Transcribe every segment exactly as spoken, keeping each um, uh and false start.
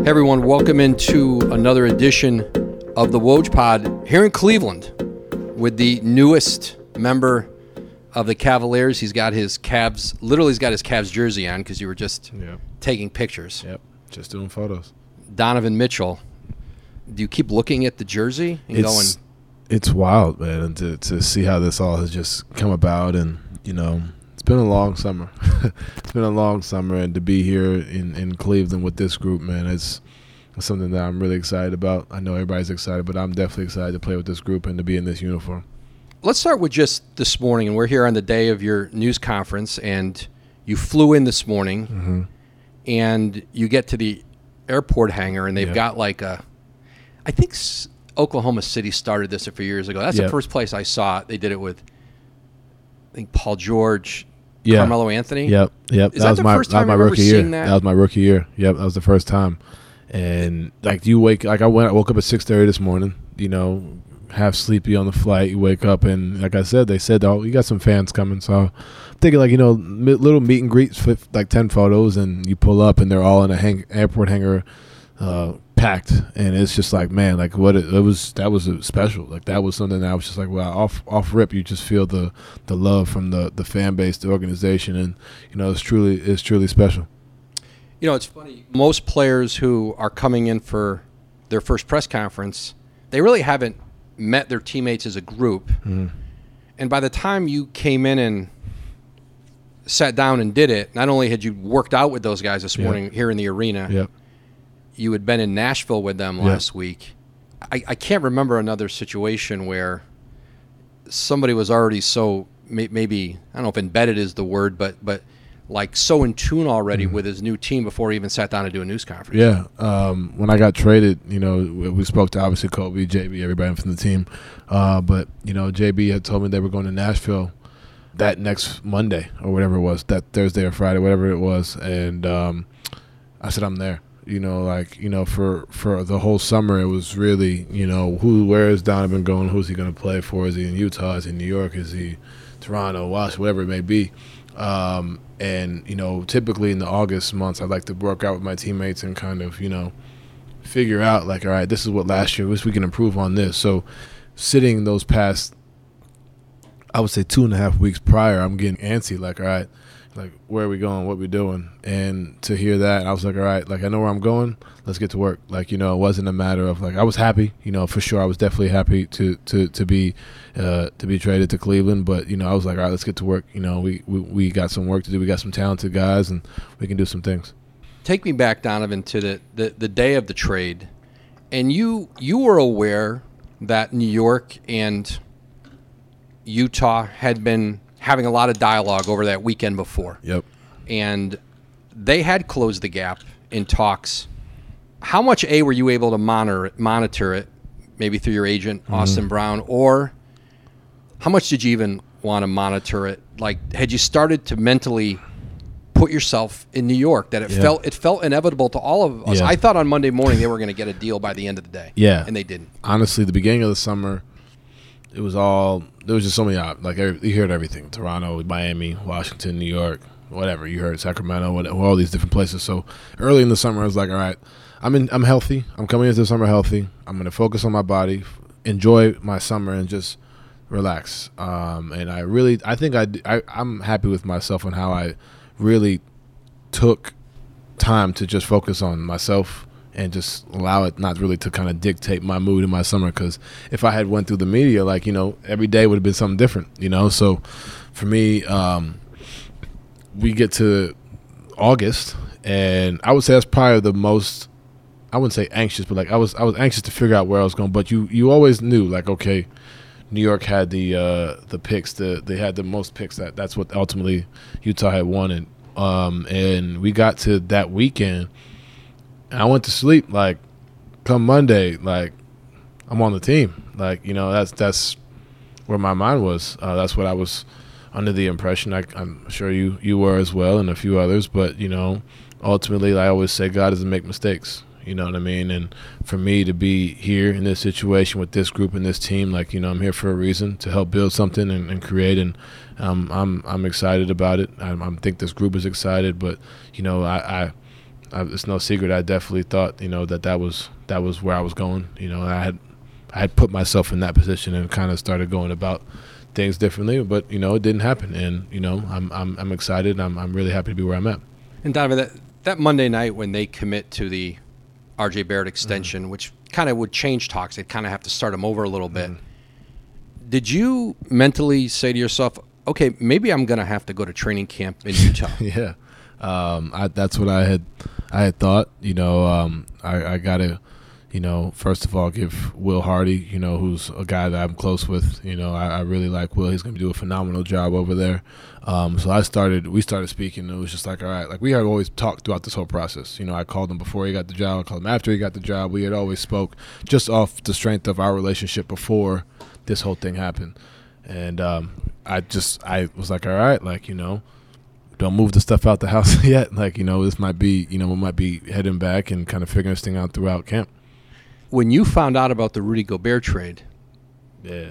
Hey everyone, welcome into another edition of The Woj Pod here in Cleveland with the newest member of the Cavaliers. He's got his Cavs, literally he's got his Cavs jersey on because you were just yep. taking pictures. Yep, just doing photos. Donovan Mitchell, do you keep looking at the jersey and it's, going? It's wild, man, and to, to see how this all has just come about and, you know, it's been a long summer. It's been a long summer, and to be here in, in Cleveland with this group, man, it's something that I'm really excited about. I know everybody's excited, but I'm definitely excited to play with this group and to be in this uniform. Let's start with just this morning, and we're here on the day of your news conference, and you flew in this morning, mm-hmm. and you get to the airport hangar, and they've yep. got like a – I think Oklahoma City started this a few years ago. That's yep. the first place I saw it. They did it with, I think, Paul George – Yeah. Carmelo Anthony. Yep, yep. Is that, that was the my, first time that was my rookie year. That? that was my rookie year. Yep, that was the first time. And like you wake, like I went, I woke up at six thirty this morning. You know, half sleepy on the flight. You wake up and like I said, they said, "Oh, you got some fans coming." So I'm thinking like you know, little meet and greets, for like ten photos, and you pull up and they're all in a hang- airport hangar, uh, packed, and it's just like man, like what it, it was. That was special. Like that was something that I was just like, wow. Off off rip, you just feel the, the love from the, the fan base, the organization, and you know it's truly it's truly special. You know, it's funny. Most players who are coming in for their first press conference, they really haven't met their teammates as a group. Mm-hmm. And by the time you came in and sat down and did it, not only had you worked out with those guys this morning yeah. here in the arena. Yeah. You had been in Nashville with them last yeah. week. I, I can't remember another situation where somebody was already so may, maybe, I don't know if embedded is the word, but but like so in tune already mm-hmm. with his new team before he even sat down to do a news conference. Yeah. Um, when I got traded, you know, we spoke to obviously Kobe, J B, everybody from the team. Uh, but, you know, J B had told me they were going to Nashville that next Monday or whatever it was, that Thursday or Friday, whatever it was. And um, I said, I'm there. You know, like, you know, for, for the whole summer, it was really, you know, who, where is Donovan going? Who's he going to play for? Is he in Utah? Is he in New York? Is he Toronto, Washington, whatever it may be? Um, and, you know, typically in the August months, I like to work out with my teammates and kind of, you know, figure out like, all right, this is what last year was. We can improve on this. So sitting those past, I would say two and a half weeks prior, I'm getting antsy like, all right. Like, where are we going? What are we doing? And to hear that, I was like, all right, like, I know where I'm going. Let's get to work. Like, you know, it wasn't a matter of, like, I was happy, you know, for sure. I was definitely happy to to, to be uh, to be traded to Cleveland. But, you know, I was like, all right, let's get to work. You know, we, we, we got some work to do. We got some talented guys, and we can do some things. Take me back, Donovan, to the, the, the day of the trade. And you you were aware that New York and Utah had been – having a lot of dialogue over that weekend before. Yep. And they had closed the gap in talks. How much, A, were you able to monitor it, monitor it maybe through your agent, mm-hmm. Austin Brown, or how much did you even want to monitor it? Like, had you started to mentally put yourself in New York, that it yeah. felt it felt inevitable to all of us? Yeah. I thought on Monday morning they were going to get a deal by the end of the day. Yeah. And they didn't. Honestly, the beginning of the summer, it was all – there was just so many – like you heard everything. Toronto, Miami, Washington, New York, whatever. You heard Sacramento, whatever, all these different places. So early in the summer, I was like, all right, I'm in, I'm healthy. I'm coming into the summer healthy. I'm going to focus on my body, enjoy my summer, and just relax. Um, and I really – I think I, I, I'm happy with myself on how I really took time to just focus on myself and just allow it not really to kind of dictate my mood in my summer, because if I had went through the media, like, you know, every day would have been something different, you know? So for me, um, we get to August, and I would say that's probably the most, I wouldn't say anxious, but like I was I was anxious to figure out where I was going, but you, you always knew, like, okay, New York had the uh, the picks, the they had the most picks, that that's what ultimately Utah had wanted. Um, and we got to that weekend, I went to sleep, like, come Monday, like, I'm on the team. Like, you know, that's that's where my mind was. Uh, that's what I was under the impression. I, I'm sure you, you were as well and a few others. But, you know, ultimately, I always say God doesn't make mistakes. You know what I mean? And for me to be here in this situation with this group and this team, like, you know, I'm here for a reason to help build something and, and create. And um, I'm I'm excited about it. I, I think this group is excited. But, you know, I, I – I, it's no secret. I definitely thought, you know, that that was that was where I was going. You know, I had I had put myself in that position and kind of started going about things differently. But you know, it didn't happen, and you know, I'm I'm, I'm excited. I'm I'm really happy to be where I'm at. And Donovan, that that Monday night when they commit to the R J Barrett extension, mm-hmm. which kind of would change talks, they'd kind of have to start him over a little bit. Mm-hmm. Did you mentally say to yourself, okay, maybe I'm going to have to go to training camp in Utah? yeah. Um, I, that's what I had I had thought. You know, um, I, I got to, you know, first of all, give Will Hardy, you know, who's a guy that I'm close with. You know, I, I really like Will. He's going to do a phenomenal job over there. Um, so I started, we started speaking. And it was just like, all right, like we had always talked throughout this whole process. You know, I called him before he got the job. I called him after he got the job. We had always spoke just off the strength of our relationship before this whole thing happened. And um, I just, I was like, all right, like, you know, don't move the stuff out the house yet. Like, you know, this might be, you know, we might be heading back and kind of figuring this thing out throughout camp. When you found out about the Rudy Gobert trade, yeah,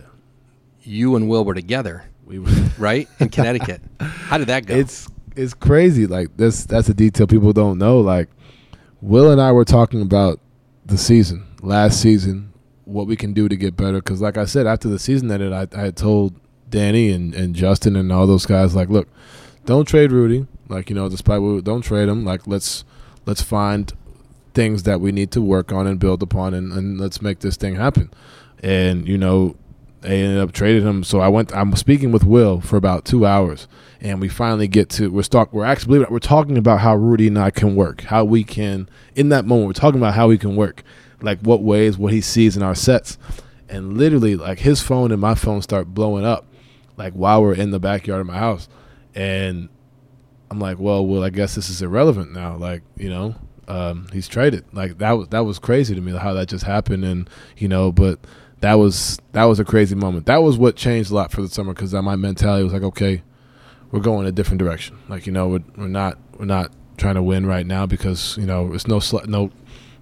you and Will were together, we were right in Connecticut. How did that go? It's it's crazy. Like this, that's a detail people don't know. Like Will and I were talking about the season last season. What we can do to get better, because like I said, after the season ended, I, I had told Danny and, and Justin and all those guys, like, look, don't trade Rudy, like, you know, despite what, don't trade him, like, let's let's find things that we need to work on and build upon, and, and let's make this thing happen. And you know, they ended up trading him. So I went. I'm speaking with Will for about two hours, and we finally get to we're talk. We're actually believe it, we're talking about how Rudy and I can work, how we can in that moment. We're talking about how we can work. Like what ways, what he sees in our sets. And literally, like, his phone and my phone start blowing up, like, while we're in the backyard of my house. And I'm like, well, well, I guess this is irrelevant now. Like, you know, um, he's traded. Like, that was that was crazy to me, how that just happened. And, you know, but that was that was a crazy moment. That was what changed a lot for the summer, because my mentality was like, okay, we're going a different direction. Like, you know, we're, we're not we're not trying to win right now, because, you know, it's no sl- – no.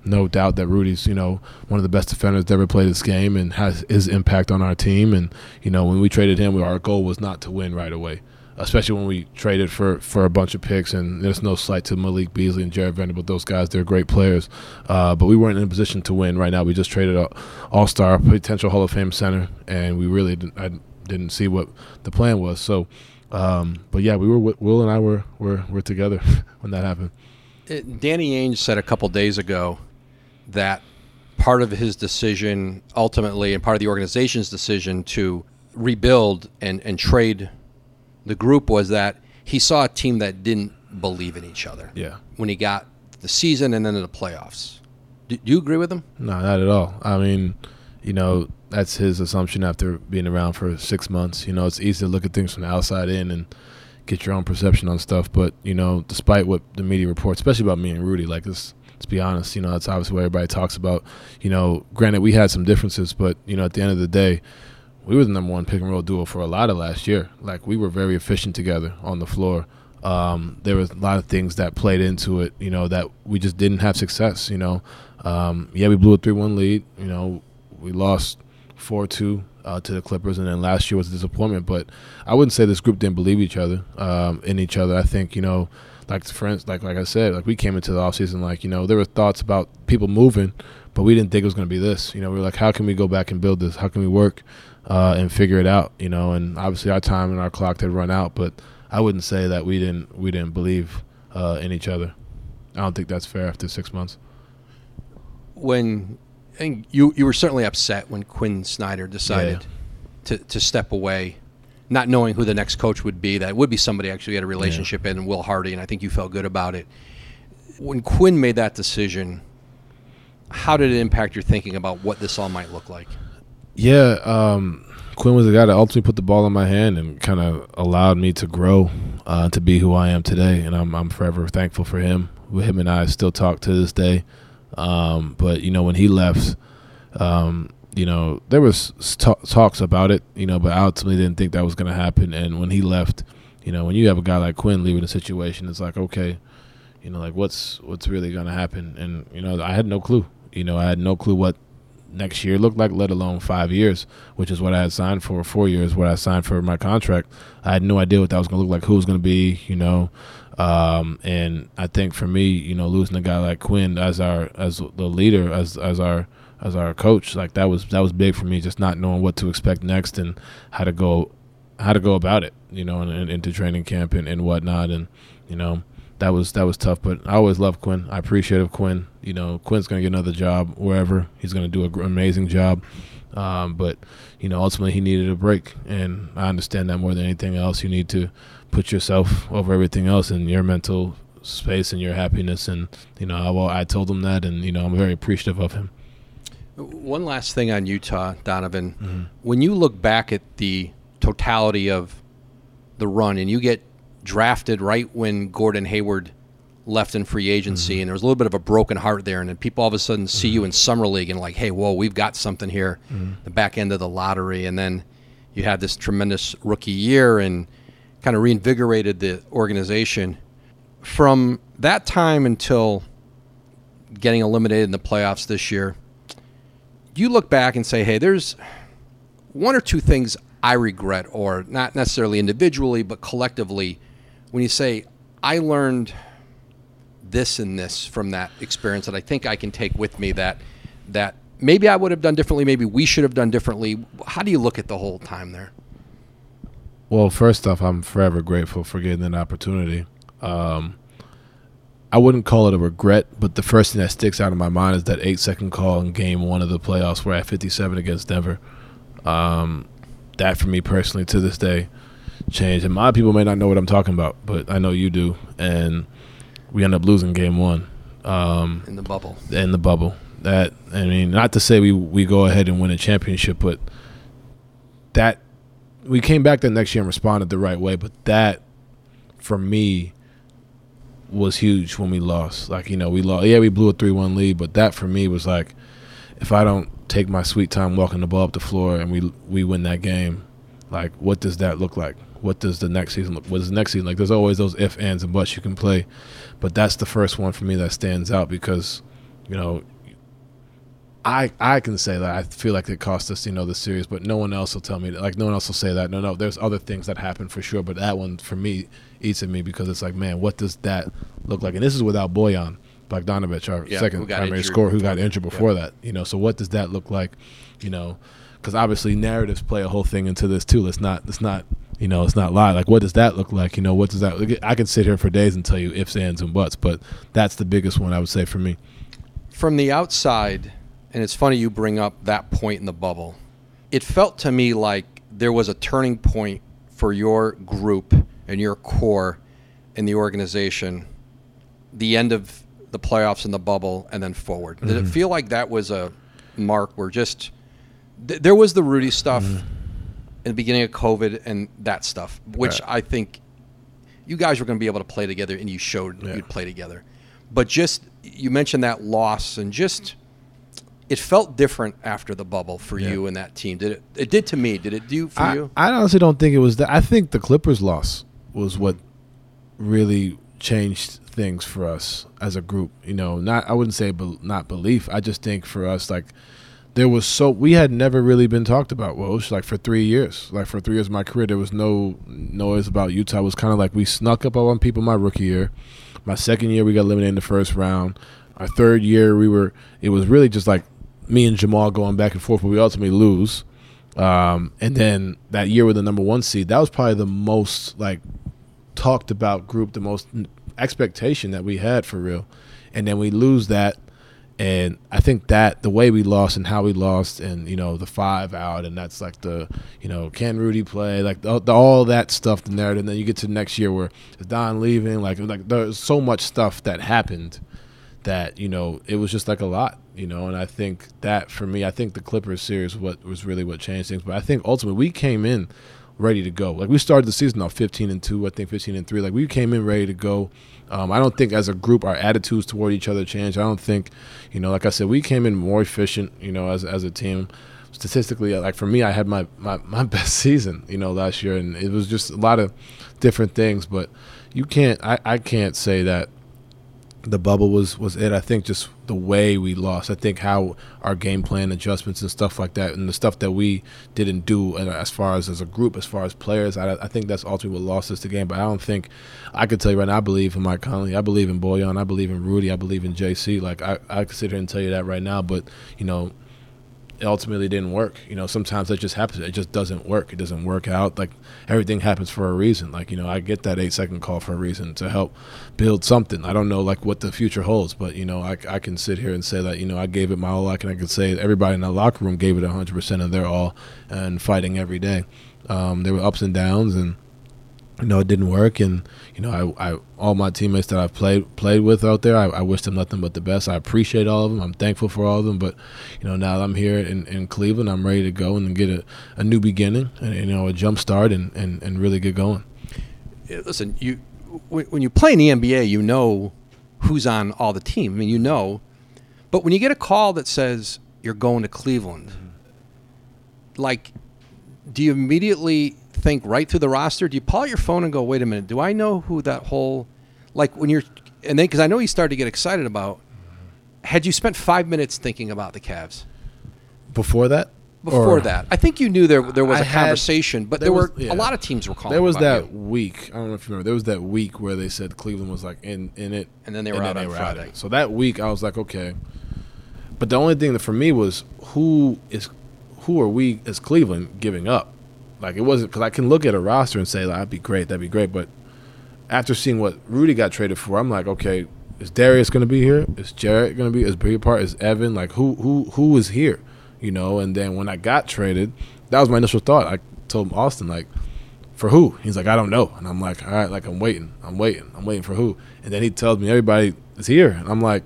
No doubt that Rudy's, you know, one of the best defenders to ever play this game and has his impact on our team. And, you know, when we traded him, our goal was not to win right away, especially when we traded for, for a bunch of picks. And there's no slight to Malik Beasley and Jared Vanderbilt. Those guys, they're great players. Uh, but we weren't in a position to win right now. We just traded an all-star, potential Hall of Fame center, and we really didn't, I didn't see what the plan was. So, um, but, yeah, we were Will and I were, were, were together when that happened. It, Danny Ainge said a couple days ago that part of his decision ultimately and part of the organization's decision to rebuild and, and trade the group was that he saw a team that didn't believe in each other. Yeah. When he got the season and then the playoffs. Do, do you agree with him? No, not at all. I mean, you know, that's his assumption after being around for six months. You know, it's easy to look at things from the outside in and get your own perception on stuff. But, you know, despite what the media reports, especially about me and Rudy, like this. Let's be honest, you know, that's obviously what everybody talks about. You know, granted, we had some differences, but, you know, at the end of the day, we were the number one pick and roll duo for a lot of last year. Like, we were very efficient together on the floor. Um, there was a lot of things that played into it, you know, that we just didn't have success, you know. Um, yeah, we blew a three one lead. You know, we lost four two uh, to the Clippers, and then last year was a disappointment. But I wouldn't say this group didn't believe each other, um, in each other. I think, you know, Like, for instance, like like I said, like we came into the offseason, like, you know, there were thoughts about people moving, but we didn't think it was going to be this. You know, we were like, how can we go back and build this? How can we work uh, and figure it out? You know, and obviously our time and our clock had run out, but I wouldn't say that we didn't we didn't believe uh, in each other. I don't think that's fair after six months. When and you you were certainly upset when Quinn Snyder decided yeah. to, to step away. Not knowing who the next coach would be, that would be somebody actually had a relationship yeah. in Will Hardy, and I think you felt good about it. When Quinn made that decision, how did it impact your thinking about what this all might look like? Yeah, um, Quinn was the guy that ultimately put the ball in my hand and kind of allowed me to grow uh, to be who I am today, and I'm, I'm forever thankful for him. Him and I still talk to this day. Um, but, you know, when he left um, – you know, there was t- talks about it, you know, but I ultimately didn't think that was going to happen. And when he left, you know, when you have a guy like Quinn leaving a situation, it's like, okay, you know, like what's what's really going to happen? And, you know, I had no clue. You know, I had no clue what next year looked like, let alone five years, which is what I had signed for, four years, what I signed for my contract. I had no idea what that was going to look like, who was going to be, you know. Um, and I think for me, you know, losing a guy like Quinn as our as the leader, as as our as our coach, like that was that was big for me, just not knowing what to expect next and how to go how to go about it, you know, and, and into training camp and, and whatnot, and you know. That was that was tough, but I always loved Quinn. I appreciate of Quinn. You know, Quinn's going to get another job wherever. He's going to do an gr- amazing job. Um, but, you know, ultimately he needed a break, and I understand that more than anything else. You need to put yourself over everything else and your mental space and your happiness. And, you know, I, well, I told him that, and, you know, I'm very appreciative of him. One last thing on Utah, Donovan. Mm-hmm. When you look back at the totality of the run and you get drafted right when Gordon Hayward left in free agency, mm-hmm. and there was a little bit of a broken heart there, and then people all of a sudden see mm-hmm. you in summer league and like, hey, whoa, we've got something here, mm-hmm. the back end of the lottery, and then you had this tremendous rookie year and kind of reinvigorated the organization. From that time until getting eliminated in the playoffs this year, you look back and say, hey, there's one or two things I regret, or not necessarily individually, but collectively, when you say, I learned this and this from that experience that I think I can take with me, that that maybe I would have done differently, maybe we should have done differently. How do you look at the whole time there? Well, first off, I'm forever grateful for getting that opportunity. Um, I wouldn't call it a regret, but the first thing that sticks out in my mind is that eight-second call in game one of the playoffs where I had fifty-seven against Denver. Um, that, for me personally, to this day, changed. And a lot of people may not know what I'm talking about, but I know you do. And we end up losing game one. Um, in the bubble. In the bubble. That, I mean, not to say we, we go ahead and win a championship, but that we came back the next year and responded the right way. But that, for me, was huge when we lost. Like, you know, we lost. Yeah, we blew a three one lead, but that, for me, was like, if I don't take my sweet time walking the ball up the floor and we we win that game, like, what does that look like? What does the next season look what does the next season like? There's always those ifs, ands, and buts you can play, but that's the first one for me that stands out because, you know, I I can say that I feel like it cost us, you know, the series, but no one else will tell me that. Like, no one else will say that. No, no, there's other things that happen for sure, but that one for me eats at me because it's like, man, what does that look like? And this is without Bojan Bogdanović, our yeah, second primary scorer, who got injured before yeah. that, you know. So what does that look like, you know? Because obviously narratives play a whole thing into this too. Let's not, it's not, you know, it's not lie. Like, what does that look like? You know, what does that? I could sit here for days and tell you ifs, ands, and buts, but that's the biggest one I would say for me. From the outside, and it's funny you bring up that point in the bubble. It felt to me like there was a turning point for your group and your core in the organization. The end of the playoffs in the bubble and then forward. Did mm-hmm. it feel like that was a mark where just th- there was the Rudy stuff mm-hmm. in the beginning of COVID and that stuff, which right. I think you guys were going to be able to play together and you showed yeah. you'd play together. But just, you mentioned that loss and just, it felt different after the bubble for yeah. you and that team. Did it? It did to me. Did it do for I, you? I honestly don't think it was that. I think the Clippers loss was what really changed things for us as a group, you know. Not I wouldn't say be, not belief. I just think for us, like, there was so we had never really been talked about. Well, it was like for three years, like for three years of my career, there was no noise about Utah. It was kind of like we snuck up on people my rookie year, my second year we got eliminated in the first round, our third year we were. It was really just like me and Jamal going back and forth, but we ultimately lose. Um, and then that year with the number one seed, that was probably the most like talked about group, the most expectation that we had for real, and then we lose that. And I think that the way we lost and how we lost, and you know, the five out, and that's like the, you know, can Rudy play, like the, the, all that stuff, the narrative. And then you get to next year where is Don leaving, like like there's so much stuff that happened that, you know, it was just like a lot, you know. And I think that for me, I think the Clippers series what was really what changed things. But I think ultimately we came in ready to go. Like, we started the season off fifteen and two, I think fifteen and three. Like, we came in ready to go. Um, I don't think as a group our attitudes toward each other changed. I don't think, you know, like I said, we came in more efficient, you know, as as a team. Statistically, like for me, I had my, my, my best season, you know, last year, and it was just a lot of different things. But you can't, I, I can't say that the bubble was, was it. I think just the way we lost, I think how our game plan adjustments and stuff like that, and the stuff that we didn't do as far as as a group, as far as players, I, I think that's ultimately what lost us the game. But I don't think, I could tell you right now, I believe in Mike Conley. I believe in Bojan. I believe in Rudy. I believe in J C. Like, I, I could sit here and tell you that right now, but, you know, it ultimately didn't work. You know, sometimes that just happens. It just doesn't work. It doesn't work out. Like, everything happens for a reason. Like, you know, I get that eight-second call for a reason to help build something. I don't know, like, what the future holds, but, you know, I, I can sit here and say that, you know, I gave it my all. I can, I can say everybody in the locker room gave it one hundred percent of their all and fighting every day. Um, there were ups and downs, and, you know, it didn't work. And, you know, I, I all my teammates that I've played played with out there, I, I wish them nothing but the best. I appreciate all of them. I'm thankful for all of them. But, you know, now I'm here in, in Cleveland, I'm ready to go and get a, a new beginning and, you know, a jump start and, and, and really get going. Yeah, listen, you when you play in the N B A, you know who's on all the team. I mean, you know. But when you get a call that says you're going to Cleveland, mm-hmm. like, do you immediately – think right through the roster? Do you pull out your phone and go, wait a minute, do I know who that whole, like, when you're, and then, because I know you started to get excited about, had you spent five minutes thinking about the Cavs? Before that? Before or, that. I think you knew there there was I a had, conversation, but there, there was, were, yeah. a lot of teams were calling. There was that you. week, I don't know if you remember, there was that week where they said Cleveland was like in, in it. And then they were, and out, then they on were Friday. out. So that week I was like, okay. But the only thing that for me was, who is, who are we as Cleveland giving up? Like, it wasn't, because I can look at a roster and say, like, that'd be great, that'd be great. But after seeing what Rudy got traded for, I'm like, okay, is Darius going to be here? Is Jarrett going to be? Is Bigapart? Is Evan? Like, who who who is here? You know, and then when I got traded, that was my initial thought. I told Austin, like, for who? He's like, I don't know. And I'm like, all right, like, I'm waiting, I'm waiting, I'm waiting for who? And then he tells me everybody is here. And I'm like,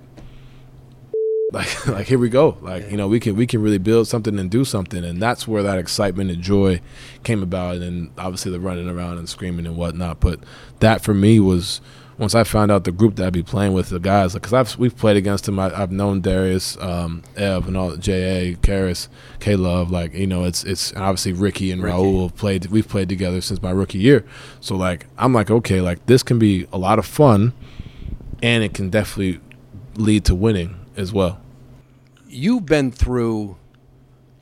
Like, like here we go. Like, you know, we can we can really build something and do something. And that's where that excitement and joy came about. And obviously the running around and screaming and whatnot. But that for me was, once I found out the group that I'd be playing with, the guys, because I've we've played against them. I, I've known Darius, um, Ev, and all, J A, Karis, K Love. Like, you know, it's it's obviously Ricky and Ricky. Raul have played. We've played together since my rookie year. So, like, I'm like, okay, like, this can be a lot of fun, and it can definitely lead to winning as well. You've been through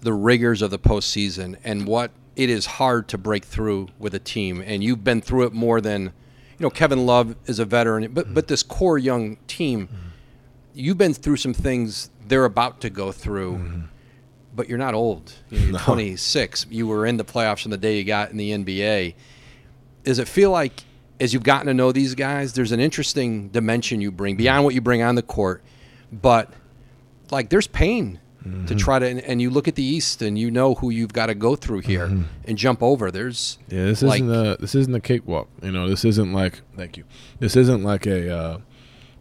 the rigors of the postseason and what it is hard to break through with a team, and you've been through it more than, you know, Kevin Love is a veteran, but, mm-hmm. but this core young team, mm-hmm. you've been through some things they're about to go through, mm-hmm. but you're not old. You're no. twenty-six. You were in the playoffs from the day you got in the N B A. Does it feel like, as you've gotten to know these guys, there's an interesting dimension you bring beyond what you bring on the court, but like, there's pain mm-hmm. to try to, and, and you look at the East, and you know who you've got to go through here mm-hmm. and jump over. There's yeah, this like, isn't a this isn't a cakewalk. You know, this isn't like thank you. This isn't like a uh,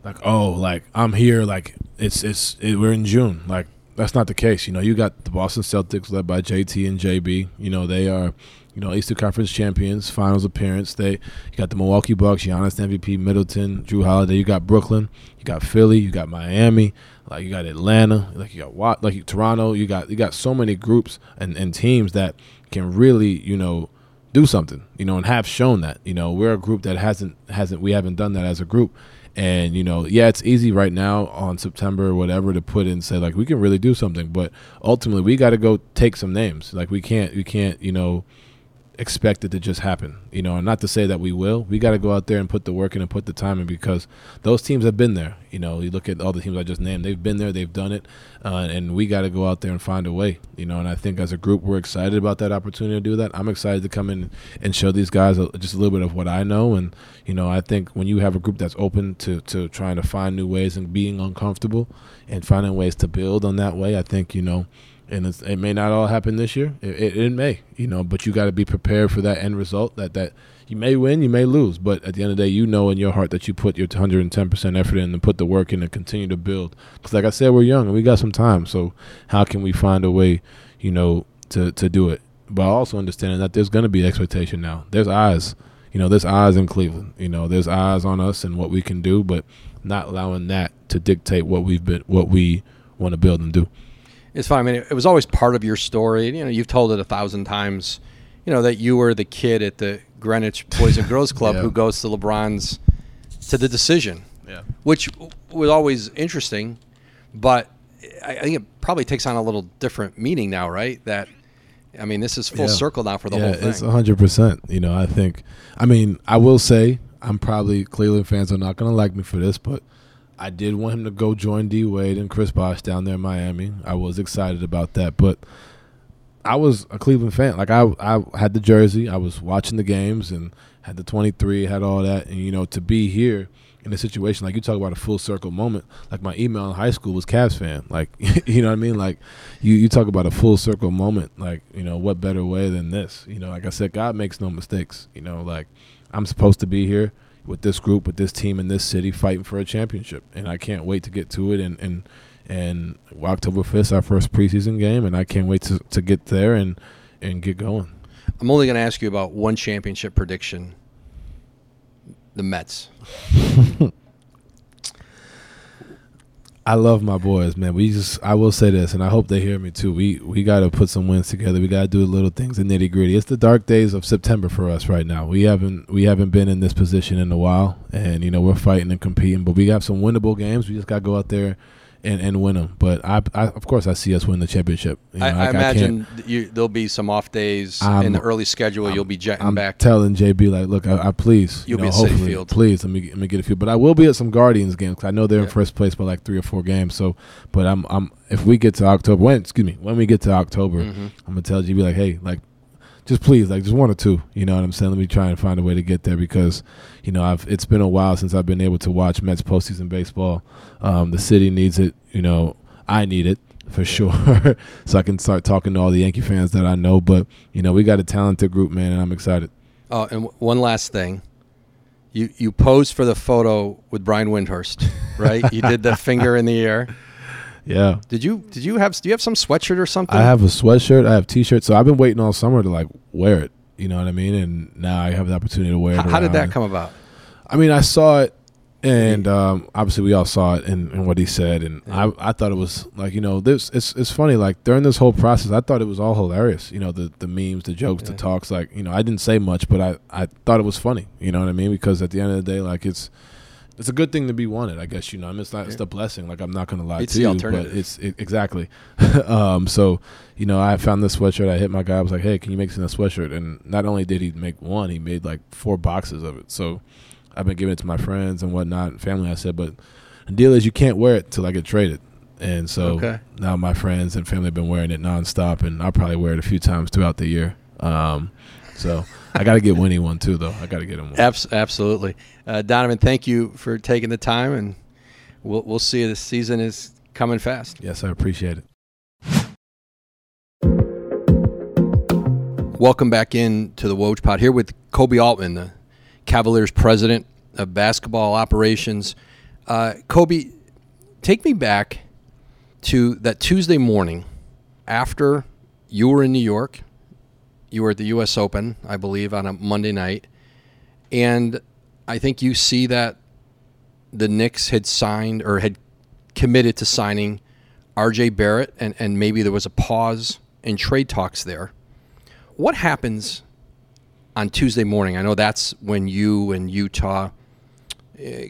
like oh like I'm here like it's it's it, we're in June. Like, that's not the case. You know, you got the Boston Celtics led by J T and J B. You know, they are, you know, Eastern Conference champions, finals appearance. They you got the Milwaukee Bucks, Giannis, M V P, Middleton, Drew Holiday. You got Brooklyn, you got Philly, you got Miami, like you got Atlanta, like you got Watt, like you, Toronto. You got you got so many groups and, and teams that can really, you know, do something, you know, and have shown that. You know, we're a group that hasn't hasn't we haven't done that as a group. And, you know, yeah, it's easy right now on September or whatever to put in, say, like, we can really do something. But ultimately, we got to go take some names. Like, we can't, we can't, you know, expect it to just happen. You know, and not to say that we will. We got to go out there and put the work in and put the time in, because those teams have been there. You know, you look at all the teams I just named. They've been there. They've done it. Uh, and we got to go out there and find a way. You know, and I think as a group, we're excited about that opportunity to do that. I'm excited to come in and show these guys just a little bit of what I know. And, you know, I think when you have a group that's open to, to trying to find new ways and being uncomfortable and finding ways to build on that way, I think, you know, and it's, it may not all happen this year. It, it, it may, you know, but you got to be prepared for that end result. That that you may win, you may lose, but at the end of the day, you know in your heart that you put your one hundred ten percent effort in and put the work in and continue to build. Because, like I said, we're young and we got some time. So how can we find a way, you know, to to do it? But also understanding that there's going to be expectation now. There's eyes, you know, there's eyes in Cleveland. You know, there's eyes on us and what we can do, but not allowing that to dictate what we've been, what we want to build and do. It's fine. I mean, it was always part of your story. You know, you've told it a thousand times, you know, that you were the kid at the Greenwich Boys and Girls Club yeah. who goes to LeBron's, to the decision. yeah. Which was always interesting, but I think it probably takes on a little different meaning now, right? That, I mean, this is full yeah. circle now for the yeah, whole thing. It's one hundred percent. You know, I think, I mean, I will say, I'm probably, Cleveland fans are not going to like me for this, but I did want him to go join D-Wade and Chris Bosh down there in Miami. I was excited about that, but I was a Cleveland fan. Like, I, I had the jersey. I was watching the games and had the twenty-three, had all that. And, you know, to be here in a situation, like you talk about a full circle moment, like my email in high school was Cavs fan. Like, you know what I mean? Like, you, you talk about a full circle moment. Like, you know, what better way than this? You know, like I said, God makes no mistakes. You know, like, I'm supposed to be here with this group, with this team in this city, fighting for a championship. And I can't wait to get to it. And, and, and October fifth, our first preseason game, and I can't wait to, to get there and, and get going. I'm only going to ask you about one championship prediction, the Mets. I love my boys, man. We just, I will say this, and I hope they hear me too. We we got to put some wins together. We got to do little things, the nitty gritty. It's the dark days of September for us right now. We haven't we haven't been in this position in a while, and you know we're fighting and competing. But we got some winnable games. We just got to go out there and, and win them. But I, I of course I see us win the championship. You know, I, I, I imagine you, there'll be some off days I'm, in the early schedule. I'm, you'll be jetting I'm back. I'm telling J B, like, look, I, I please. You'll you know, be at Safefield. Please, let me let me get a few. But I will be at some Guardians games. Cause I know they're yeah. in first place by like three or four games. So, but I'm I'm if we get to October, when excuse me, when we get to October, mm-hmm. I'm gonna tell J B like, hey, like, just please, like, just one or two. You know what I'm saying? Let me try and find a way to get there because, you know, I've it's been a while since I've been able to watch Mets postseason baseball. Um, the city needs it. You know, I need it for sure. So I can start talking to all the Yankee fans that I know. But, you know, we got a talented group, man, and I'm excited. Oh, uh, and w- one last thing. You you posed for the photo with Brian Windhurst, right? You did the finger in the air. Yeah. Did you did you have do you have some sweatshirt or something? I have a sweatshirt. I have T-shirts. So I've been waiting all summer to like wear it. You know what I mean? And now I have the opportunity to wear it. How, how did that come about? I mean, I saw it, and um, obviously we all saw it and, and what he said, and yeah. I I thought it was like you know this it's it's funny like during this whole process I thought it was all hilarious. You know the the memes, the jokes, yeah. the talks. Like you know I didn't say much, but I I thought it was funny. You know what I mean? Because at the end of the day, like it's. It's a good thing to be wanted, I guess. You know, I mean, it's not. It's the blessing. Like I'm not gonna lie it's to you, but it's it, exactly. um, so, you know, I found this sweatshirt. I hit my guy. I was like, "Hey, can you make this in a sweatshirt?" And not only did he make one, he made like four boxes of it. So, I've been giving it to my friends and whatnot, and family. I said, but the deal is, you can't wear it till I get traded. And so okay. now my friends and family have been wearing it nonstop, and I'll probably wear it a few times throughout the year. Um, so. I got to get Winnie one, too, though. I got to get him one. Absolutely. Uh, Donovan, thank you for taking the time, and we'll we'll see you. This season is coming fast. Yes, I appreciate it. Welcome back in to the Woj Pod. Here with Koby Altman, the Cavaliers president of basketball operations. Uh, Koby, take me back to that Tuesday morning after you were in New York. You were at the U S Open, I believe, on a Monday night. And I think you see that the Knicks had signed or had committed to signing R J Barrett, and, and maybe there was a pause in trade talks there. What happens on Tuesday morning? I know that's when you and Utah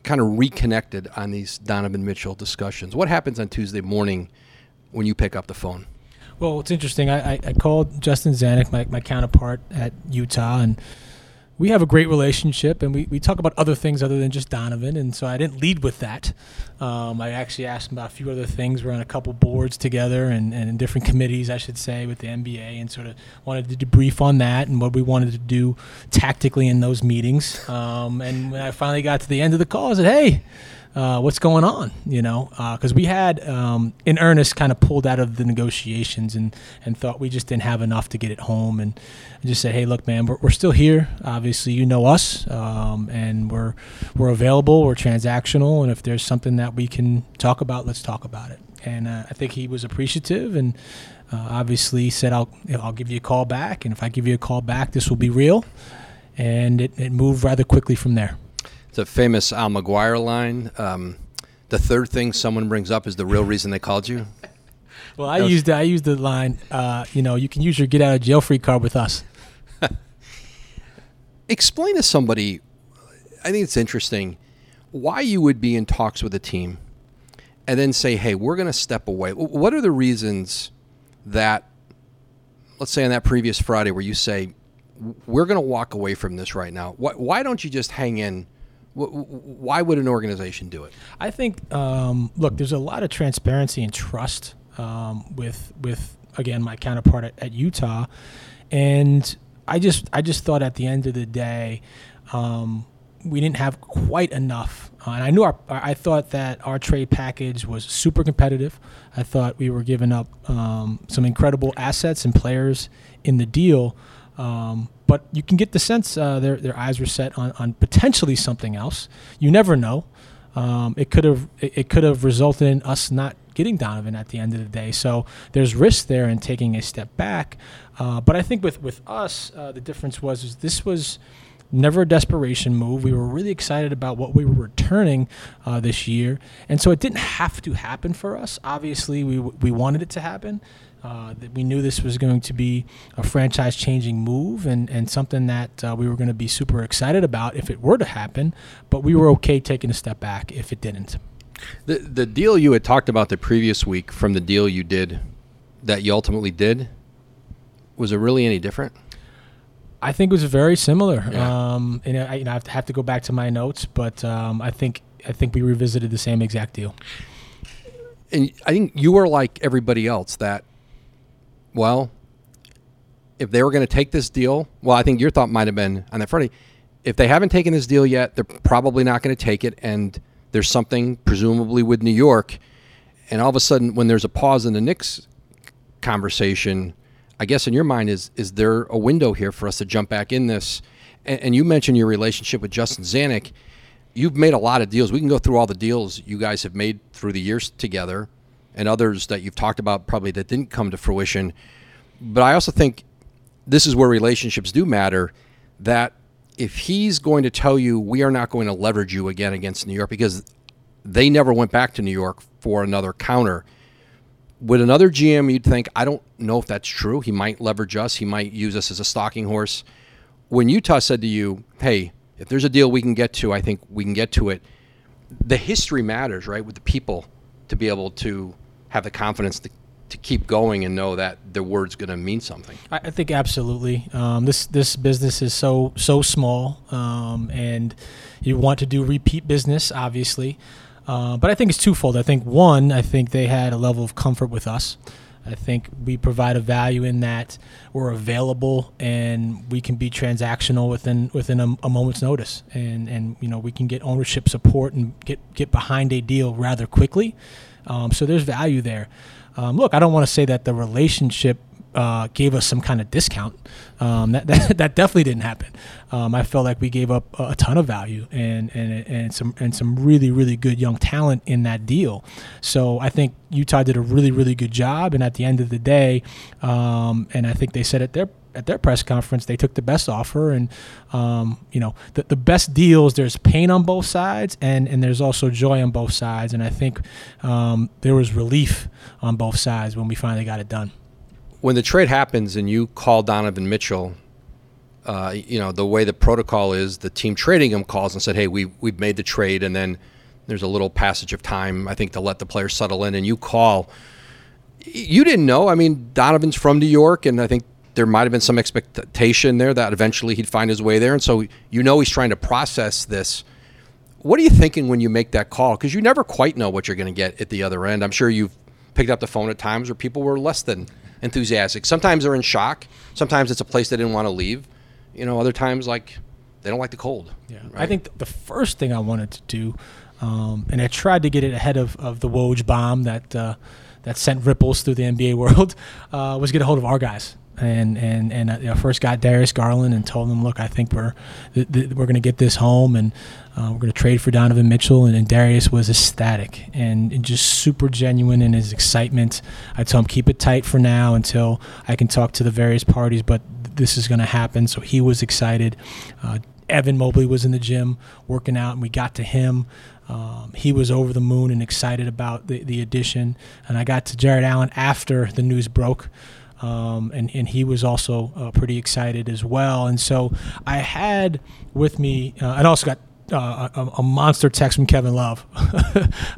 kind of reconnected on these Donovan Mitchell discussions. What happens on Tuesday morning when you pick up the phone? Well, it's interesting. I, I, I called Justin Zanuck, my, my counterpart at Utah, and we have a great relationship, and we, we talk about other things other than just Donovan, and so I didn't lead with that. Um, I actually asked him about a few other things. We're on a couple boards together and, and in different committees, I should say, with the N B A, and sort of wanted to debrief on that and what we wanted to do tactically in those meetings. Um, and when I finally got to the end of the call, I said, hey, Uh, what's going on, you know, because uh, we had um, in earnest kind of pulled out of the negotiations and, and thought we just didn't have enough to get it home and, and just said, hey, look, man, we're, we're still here. Obviously, you know us um, and we're we're available. We're transactional. And if there's something that we can talk about, let's talk about it. And uh, I think he was appreciative and uh, obviously said, I'll, you know, I'll give you a call back. And if I give you a call back, this will be real. And it, it moved rather quickly from there. It's a famous Al McGuire line. Um, the third thing someone brings up is the real reason they called you. Well, I was, used I used the line, uh, you know, you can use your get out of jail free card with us. Explain to somebody, I think it's interesting, why you would be in talks with a team and then say, hey, we're going to step away. What are the reasons that, let's say on that previous Friday where you say, we're going to walk away from this right now. Why, why don't you just hang in? Why would an organization do it? I think, um, look, there's a lot of transparency and trust um, with, with again, my counterpart at, at Utah. And I just I just thought at the end of the day, um, we didn't have quite enough. Uh, and I knew our, I thought that our trade package was super competitive. I thought we were giving up um, some incredible assets and players in the deal. Um, but you can get the sense uh, their their eyes were set on, on potentially something else. You never know. Um, it could have it, it could have resulted in us not getting Donovan at the end of the day. So there's risk there in taking a step back. Uh, but I think with with us, uh, the difference was is this was never a desperation move. We were really excited about what we were returning uh, this year, and so it didn't have to happen for us. Obviously, we we wanted it to happen. Uh, that we knew this was going to be a franchise-changing move and, and something that uh, we were going to be super excited about if it were to happen, but we were okay taking a step back if it didn't. The the deal you had talked about the previous week from the deal you did that you ultimately did, was it really any different? I think it was very similar. Yeah. Um, and I, you know, I have to, have to go back to my notes, but um, I think I think we revisited the same exact deal. And I think you were like everybody else that, well, if they were going to take this deal, well, I think your thought might have been on that Friday, if they haven't taken this deal yet, they're probably not going to take it, and there's something presumably with New York, and all of a sudden when there's a pause in the Knicks conversation, I guess in your mind is, is there a window here for us to jump back in this? And, and you mentioned your relationship with Justin Zanuck. You've made a lot of deals. We can go through all the deals you guys have made through the years together, and others that you've talked about probably that didn't come to fruition. But I also think this is where relationships do matter, that if he's going to tell you, we are not going to leverage you again against New York, because they never went back to New York for another counter. With another G M, you'd think, I don't know if that's true. He might leverage us. He might use us as a stalking horse. When Utah said to you, hey, if there's a deal we can get to, I think we can get to it. The history matters, right, with the people, to be able to have the confidence to, to keep going and know that the word's going to mean something. I, I think absolutely. Um, this this business is so so small, um, and you want to do repeat business, obviously. Uh, but I think it's twofold. I think, one, I think they had a level of comfort with us. I think we provide a value in that we're available and we can be transactional within within a, a moment's notice, and and you know we can get ownership support and get get behind a deal rather quickly. Um, so there's value there. Um, look, I don't want to say that the relationship uh, gave us some kind of discount. Um, that, that that definitely didn't happen. Um, I felt like we gave up a ton of value and and and some and some really really good young talent in that deal. So I think Utah did a really really good job. And at the end of the day, um, and I think they said at their at their press conference, they took the best offer. And um, you know the the best deals. There's pain on both sides, and and there's also joy on both sides. And I think um, there was relief on both sides when we finally got it done. When the trade happens and you call Donovan Mitchell, uh, you know, the way the protocol is, the team trading him calls and said, hey, we, we've made the trade, and then there's a little passage of time, I think, to let the player settle in, and you call. You didn't know. I mean, Donovan's from New York, and I think there might have been some expectation there that eventually he'd find his way there, and so you know he's trying to process this. What are you thinking when you make that call? Because you never quite know what you're going to get at the other end. I'm sure you've picked up the phone at times where people were less than enthusiastic. Sometimes they're in shock. Sometimes it's a place they didn't want to leave. You know, other times, like, they don't like the cold. Yeah, right? I think th- the first thing I wanted to do, um, and I tried to get it ahead of, of the Woj bomb that uh, that sent ripples through the N B A world, uh, was get a hold of our guys. And and and I you know, first got Darius Garland and told him, look, I think we're th- th- we're going to get this home, and uh, we're going to trade for Donovan Mitchell. And, and Darius was ecstatic and, and just super genuine in his excitement. I told him, keep it tight for now until I can talk to the various parties, but th- this is going to happen. So he was excited. Uh, Evan Mobley was in the gym working out, and we got to him. Um, he was over the moon and excited about the, the addition. And I got to Jarrett Allen after the news broke. Um, and, and he was also uh, pretty excited as well. And so I had with me, uh, I also got uh, a, a monster text from Kevin Love,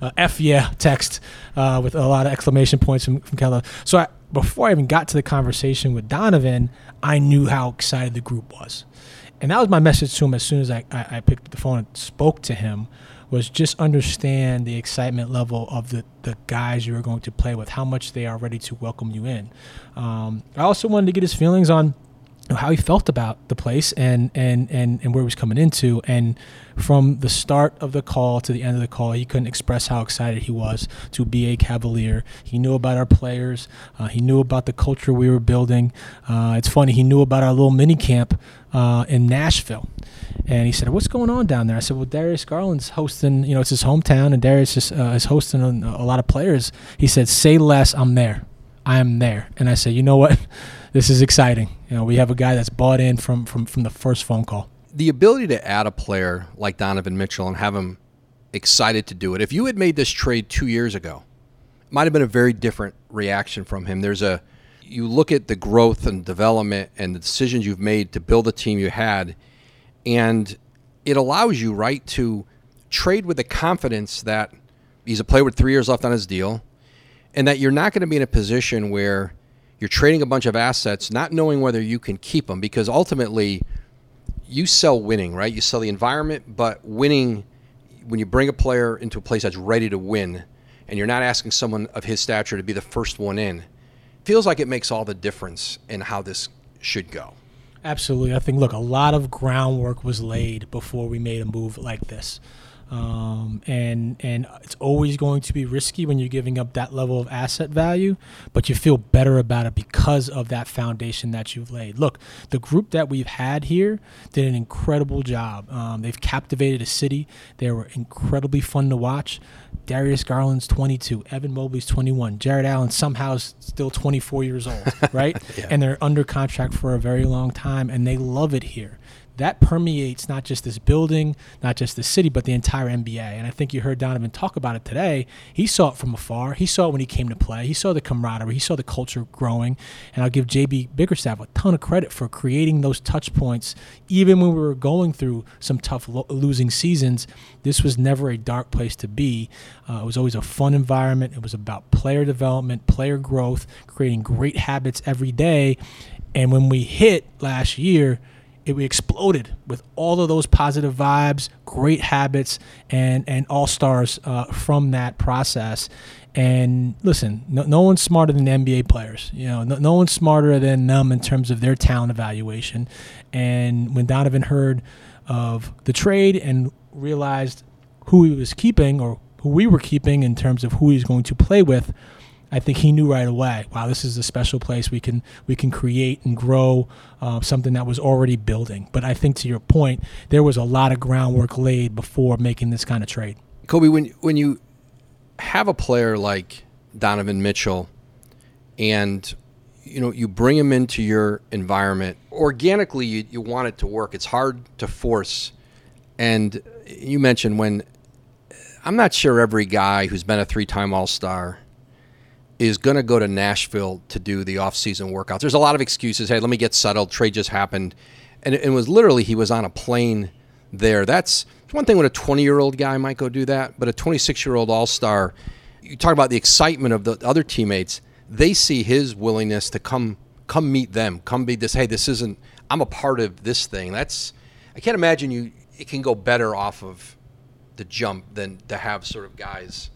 uh, F yeah text uh, with a lot of exclamation points from, from Kevin Love. So I, before I even got to the conversation with Donovan, I knew how excited the group was. And that was my message to him as soon as I, I, I picked up the phone and spoke to him, was just understand the excitement level of the, the guys you are going to play with, how much they are ready to welcome you in. Um, I also wanted to get his feelings on how he felt about the place and, and, and, and where he was coming into. And from the start of the call to the end of the call, he couldn't express how excited he was to be a Cavalier. He knew about our players. Uh, he knew about the culture we were building. Uh, it's funny, he knew about our little mini camp uh, in Nashville. And he said, "What's going on down there?" I said, "Well, Darius Garland's hosting, you know, it's his hometown, and Darius is, uh, is hosting a, a lot of players." He said, "Say less, I'm there. I am there." And I said, "You know what? This is exciting. You know, we have a guy that's bought in from, from, from the first phone call." The ability to add a player like Donovan Mitchell and have him excited to do it. If you had made this trade two years ago, it might have been a very different reaction from him. There's a, you look at the growth and development and the decisions you've made to build a team you had, and it allows you, right, to trade with the confidence that he's a player with three years left on his deal and that you're not going to be in a position where you're trading a bunch of assets, not knowing whether you can keep them, because ultimately you sell winning, right? You sell the environment, but winning, when you bring a player into a place that's ready to win and you're not asking someone of his stature to be the first one in, feels like it makes all the difference in how this should go. Absolutely. I think, look, a lot of groundwork was laid before we made a move like this. Um, and and it's always going to be risky when you're giving up that level of asset value, but you feel better about it because of that foundation that you've laid. Look, the group that we've had here did an incredible job. Um, they've captivated a city. They were incredibly fun to watch. Darius Garland's twenty-two, Evan Mobley's twenty-one, Jarrett Allen somehow is still twenty-four years old, right? Yeah. And they're under contract for a very long time, and they love it here. That permeates not just this building, not just the city, but the entire N B A. And I think you heard Donovan talk about it today. He saw it from afar. He saw it when he came to play. He saw the camaraderie. He saw the culture growing. And I'll give J B Bickerstaff a ton of credit for creating those touch points. Even when we were going through some tough lo- losing seasons, this was never a dark place to be. Uh, it was always a fun environment. It was about player development, player growth, creating great habits every day. And when we hit last year, It, we exploded with all of those positive vibes, great habits, and, and all-stars uh, from that process. And listen, no, no one's smarter than N B A players. You know, no, no one's smarter than them in terms of their talent evaluation. And when Donovan heard of the trade and realized who he was keeping or who we were keeping in terms of who he was going to play with, I think he knew right away, wow, this is a special place. We can we can create and grow uh, something that was already building. But I think to your point, there was a lot of groundwork laid before making this kind of trade. Kobe, when, when you have a player like Donovan Mitchell and you know you bring him into your environment, organically you, you want it to work. It's hard to force. And you mentioned when I'm not sure every guy who's been a three-time All-Star is going to go to Nashville to do the off-season workouts. There's a lot of excuses. Hey, let me get settled. Trade just happened. And it was literally he was on a plane there. That's one thing when a twenty-year-old guy might go do that, but a twenty-six-year-old all-star, you talk about the excitement of the other teammates. They see his willingness to come come meet them, come be this, hey, this isn't, I'm a part of this thing. That's, I can't imagine you, it can go better off of the jump than to have sort of guys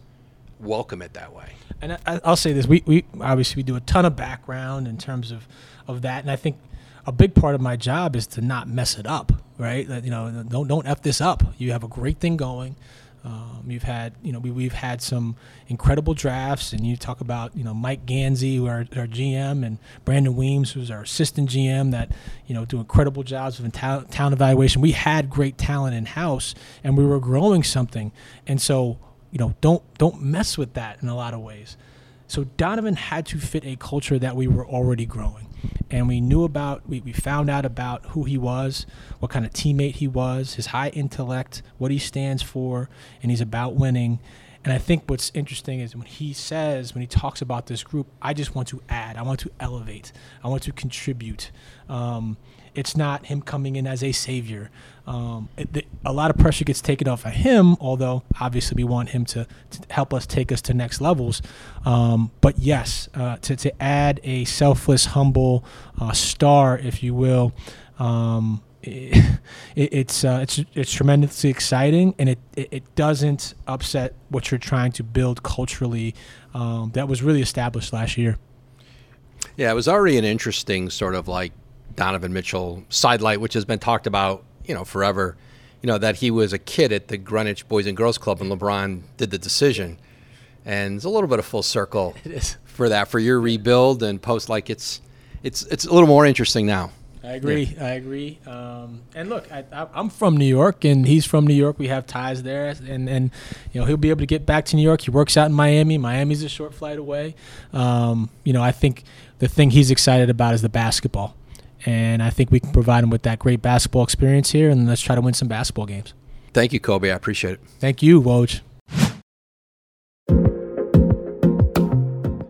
welcome it that way. And I, I'll say this, we, we obviously we do a ton of background in terms of, of that, and I think a big part of my job is to not mess it up, right? That, you know, don't don't F this up. You have a great thing going. Um, you've had, you know, we, we've had some incredible drafts, and you talk about, you know, Mike Ganzi, who our, our G M, and Brandon Weems, who's our assistant G M, that, you know, do incredible jobs of talent, talent evaluation. We had great talent in-house, and we were growing something. And so, you know, don't don't mess with that in a lot of ways. So Donovan had to fit a culture that we were already growing. And we knew about, we, we found out about who he was, what kind of teammate he was, his high intellect, what he stands for, and he's about winning. And I think what's interesting is when he says, when he talks about this group, I just want to add, I want to elevate, I want to contribute. Um, it's not him coming in as a savior. Um, it, the, a lot of pressure gets taken off of him, although obviously we want him to, to help us take us to next levels. Um, but yes, uh, to, to add a selfless, humble uh, star, if you will, um, It, it's uh, it's it's tremendously exciting, and it, it, it doesn't upset what you're trying to build culturally um, that was really established last year. Yeah, it was already an interesting sort of like Donovan Mitchell sidelight, which has been talked about, you know, forever, you know, that he was a kid at the Greenwich Boys and Girls Club when LeBron did the decision. And it's a little bit of full circle it is. for that, for your rebuild and post. Like it's it's it's a little more interesting now. I agree. Yeah. I agree. Um, and look, I, I, I'm from New York, and he's from New York. We have ties there, and, and you know he'll be able to get back to New York. He works out in Miami. Miami's a short flight away. Um, you know, I think the thing he's excited about is the basketball, and I think we can provide him with that great basketball experience here. And let's try to win some basketball games. Thank you, Koby. I appreciate it. Thank you, Woj.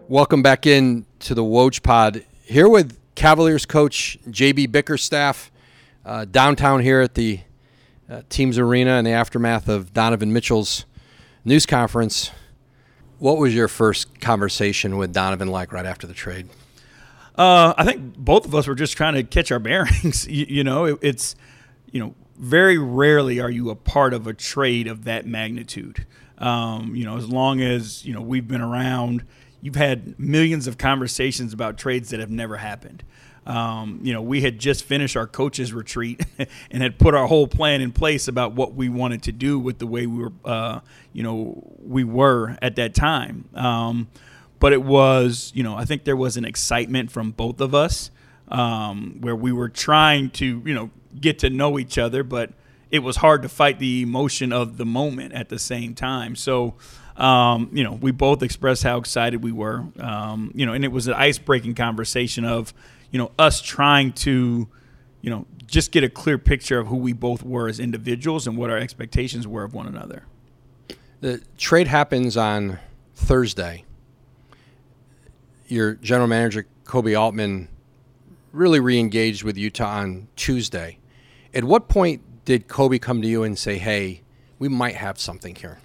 Welcome back in to the Woj Pod here with Cavaliers coach J B Bickerstaff uh, downtown here at the uh, team's arena in the aftermath of Donovan Mitchell's news conference. What was your first conversation with Donovan like right after the trade? Uh, I think both of us were just trying to catch our bearings. you, you know, it, it's, you know, very rarely are you a part of a trade of that magnitude. Um, you know, as long as, you know, we've been around, you've had millions of conversations about trades that have never happened. Um, you know, we had just finished our coaches retreat and had put our whole plan in place about what we wanted to do with the way we were, uh, you know, we were at that time. Um, but it was, you know, I think there was an excitement from both of us um, where we were trying to, you know, get to know each other, but it was hard to fight the emotion of the moment at the same time. So, Um, you know, we both expressed how excited we were, um, you know, and it was an ice-breaking conversation of, you know, us trying to, you know, just get a clear picture of who we both were as individuals and what our expectations were of one another. The trade happens on Thursday. Your general manager, Koby Altman, really re-engaged with Utah on Tuesday. At what point did Koby come to you and say, hey, we might have something here?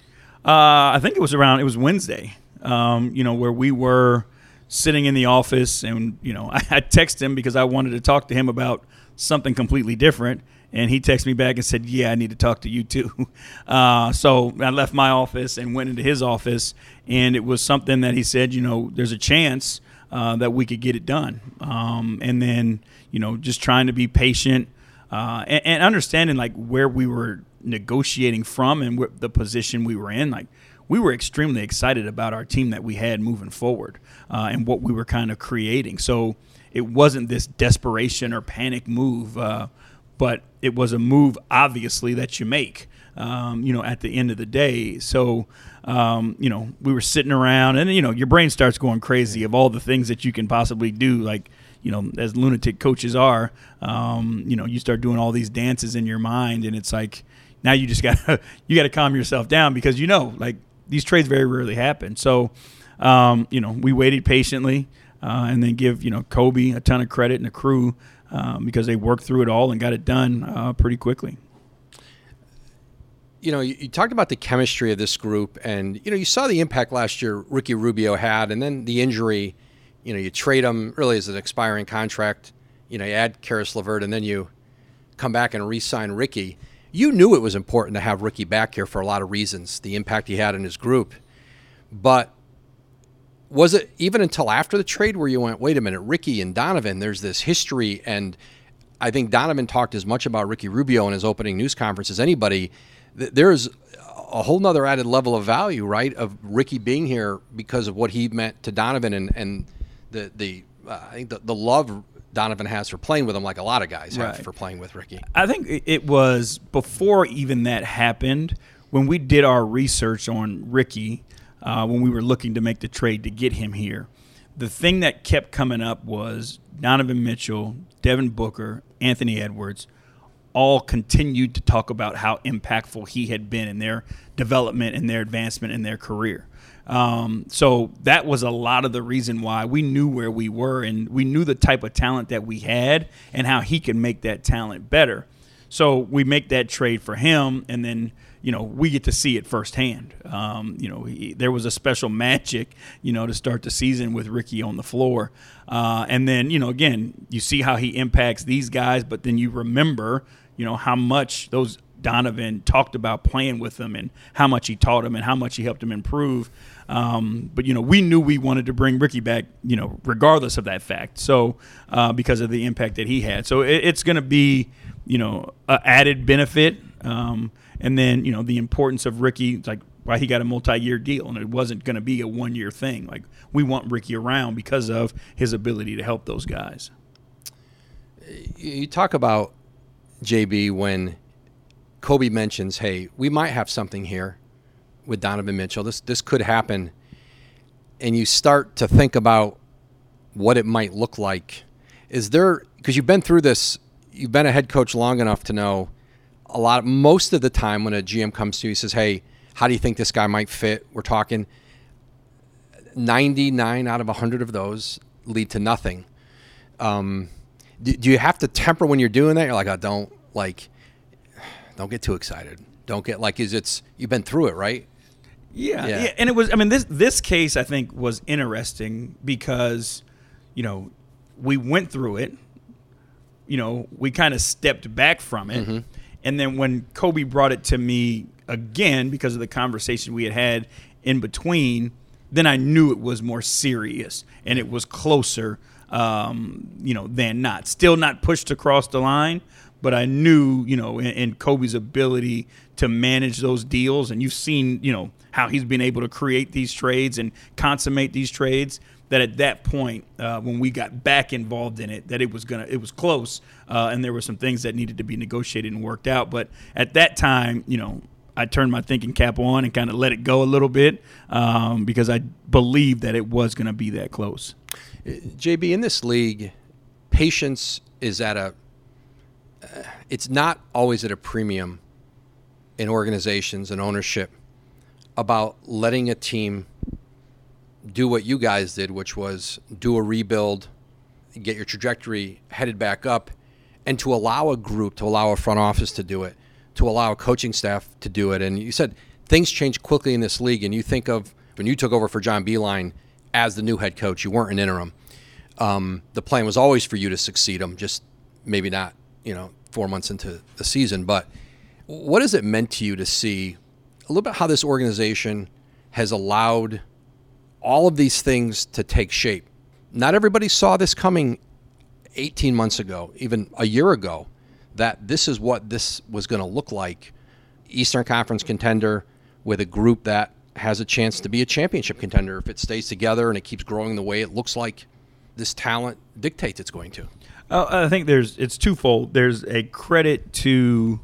Uh, I think it was around, it was Wednesday, um, you know, where we were sitting in the office and, you know, I, I texted him because I wanted to talk to him about something completely different. And he texted me back and said, yeah, I need to talk to you too. Uh, so I left my office and went into his office, and it was something that he said, you know, there's a chance uh, that we could get it done. Um, and then, you know, just trying to be patient uh, and, and understanding like where we were negotiating from and the position we were in. Like, we were extremely excited about our team that we had moving forward uh, and what we were kind of creating. So it wasn't this desperation or panic move, uh, but it was a move obviously that you make, um, you know, at the end of the day. So, um, you know, we were sitting around and, you know, your brain starts going crazy of all the things that you can possibly do. Like, you know, as lunatic coaches are, um, you know, you start doing all these dances in your mind, and it's like, now you just gotta you gotta calm yourself down because you know like these trades very rarely happen. So, um, you know, we waited patiently uh, and then give you know Koby a ton of credit and the crew um, because they worked through it all and got it done uh, pretty quickly. You know, you, you talked about the chemistry of this group, and you know you saw the impact last year Ricky Rubio had, and then the injury. You know, you trade him really as an expiring contract. You know, you add Karis LeVert, and then you come back and re-sign Ricky. You knew it was important to have Ricky back here for a lot of reasons, the impact he had in his group. But was it even until after the trade where you went, wait a minute, Ricky and Donovan, there's this history, and I think Donovan talked as much about Ricky Rubio in his opening news conference as anybody. There's a whole nother added level of value, right, of Ricky being here because of what he meant to Donovan and, and the, the uh, I think the, the love Donovan has for playing with him, like a lot of guys have right. for playing with Ricky. I think it was before even that happened, when we did our research on Ricky, uh, when we were looking to make the trade to get him here, the thing that kept coming up was Donovan Mitchell, Devin Booker, Anthony Edwards, all continued to talk about how impactful he had been in their development and their advancement in their career. Um, so that was a lot of the reason why we knew where we were, and we knew the type of talent that we had and how he could make that talent better. So we make that trade for him, and then, you know, we get to see it firsthand. Um, you know, he, there was a special magic, you know, to start the season with Ricky on the floor. Uh, and then, you know, again, you see how he impacts these guys, but then you remember, you know, how much those Donovan talked about playing with them and how much he taught him and how much he helped him improve. Um, but, you know, we knew we wanted to bring Ricky back, you know, regardless of that fact. So uh, because of the impact that he had. So it, it's going to be, you know, an added benefit. Um, and then, you know, the importance of Ricky, like why he got a multi-year deal and it wasn't going to be a one-year thing. Like we want Ricky around because of his ability to help those guys. You talk about J B when – Kobe mentions, hey, we might have something here with Donovan Mitchell. This this could happen. And you start to think about what it might look like. Is there, because you've been through this, you've been a head coach long enough to know a lot, most of the time when a G M comes to you, he says, hey, how do you think this guy might fit? We're talking ninety-nine out of one hundred of those lead to nothing. Um, do, do you have to temper when you're doing that? You're like, I don't, like, don't get too excited. Don't get like, is it's, you've been through it, right? Yeah, yeah. Yeah. And it was, I mean, this, this case I think was interesting because, you know, we went through it, you know, we kind of stepped back from it. Mm-hmm. And then when Kobe brought it to me again, because of the conversation we had had in between, then I knew it was more serious and it was closer, um, you know, than not. Still not pushed across the line, but I knew, you know, in Kobe's ability to manage those deals, and you've seen, you know, how he's been able to create these trades and consummate these trades, that at that point, uh, when we got back involved in it, that it was gonna, it was close, uh, and there were some things that needed to be negotiated and worked out. But at that time, you know, I turned my thinking cap on and kind of let it go a little bit um, because I believed that it was going to be that close. J B, in this league, patience is at a, it's not always at a premium in organizations and ownership about letting a team do what you guys did, which was do a rebuild, get your trajectory headed back up, and to allow a group, to allow a front office to do it, to allow a coaching staff to do it. And you said things change quickly in this league, and you think of when you took over for John Beilein as the new head coach, you weren't an interim. Um, the plan was always for you to succeed him, just maybe not, you know, four months into the season. But what has it meant to you to see a little bit how this organization has allowed all of these things to take shape? Not everybody saw this coming eighteen months ago, even a year ago, that this is what this was going to look like. Eastern Conference contender with a group that has a chance to be a championship contender if it stays together and it keeps growing the way it looks like this talent dictates it's going to. Uh, I think there's it's twofold. There's a credit to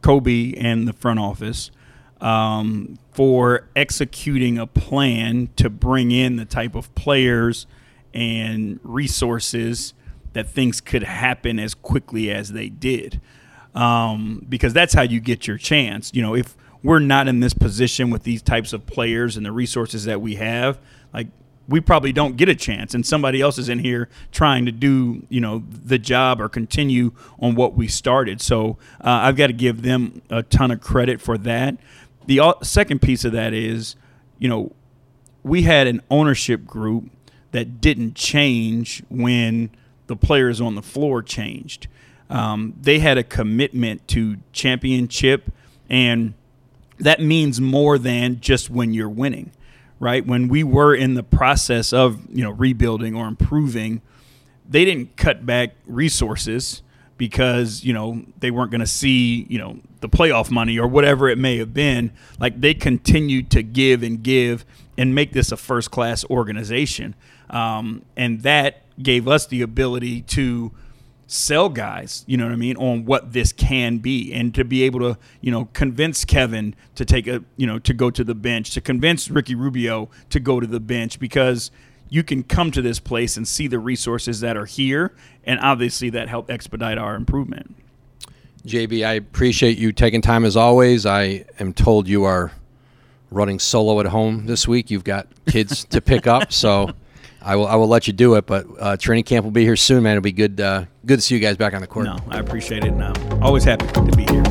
Kobe and the front office um, for executing a plan to bring in the type of players and resources that things could happen as quickly as they did, um, because that's how you get your chance. You know, if we're not in this position with these types of players and the resources that we have, like, we probably don't get a chance, and somebody else is in here trying to do, you know, the job or continue on what we started. So uh, I've got to give them a ton of credit for that. The uh, second piece of that is, you know, we had an ownership group that didn't change when the players on the floor changed. Um, they had a commitment to championship, and that means more than just when you're winning. Right? When we were in the process of, you know, rebuilding or improving, they didn't cut back resources because, you know, they weren't going to see, you know, the playoff money or whatever it may have been. Like, they continued to give and give and make this a first-class organization. Um, and that gave us the ability to sell guys, you know what I mean, on what this can be, and to be able to, you know, convince Kevin to take a, you know, to go to the bench, to convince Ricky Rubio to go to the bench, because you can come to this place and see the resources that are here, and obviously that helped expedite our improvement. J B, I appreciate you taking time as always. I am told you are running solo at home this week. You've got kids to pick up, so I will I will let you do it. But uh, training camp will be here soon, man. It'll be good, uh, good to see you guys back on the court. No, I appreciate it. No, always happy to be here.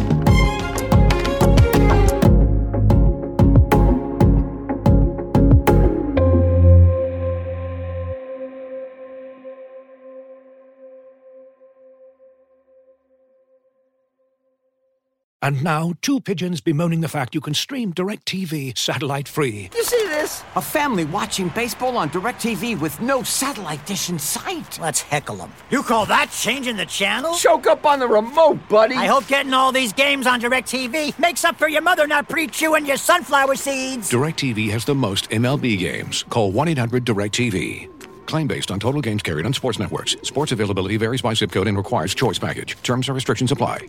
And now, two pigeons bemoaning the fact you can stream DirecTV satellite-free. You see this? A family watching baseball on DirecTV with no satellite dish in sight. Let's heckle them. You call that changing the channel? Choke up on the remote, buddy. I hope getting all these games on DirecTV makes up for your mother not pre-chewing your sunflower seeds. DirecTV has the most M L B games. Call one eight hundred direct T V. Claim based on total games carried on sports networks. Sports availability varies by zip code and requires choice package. Terms and restrictions apply.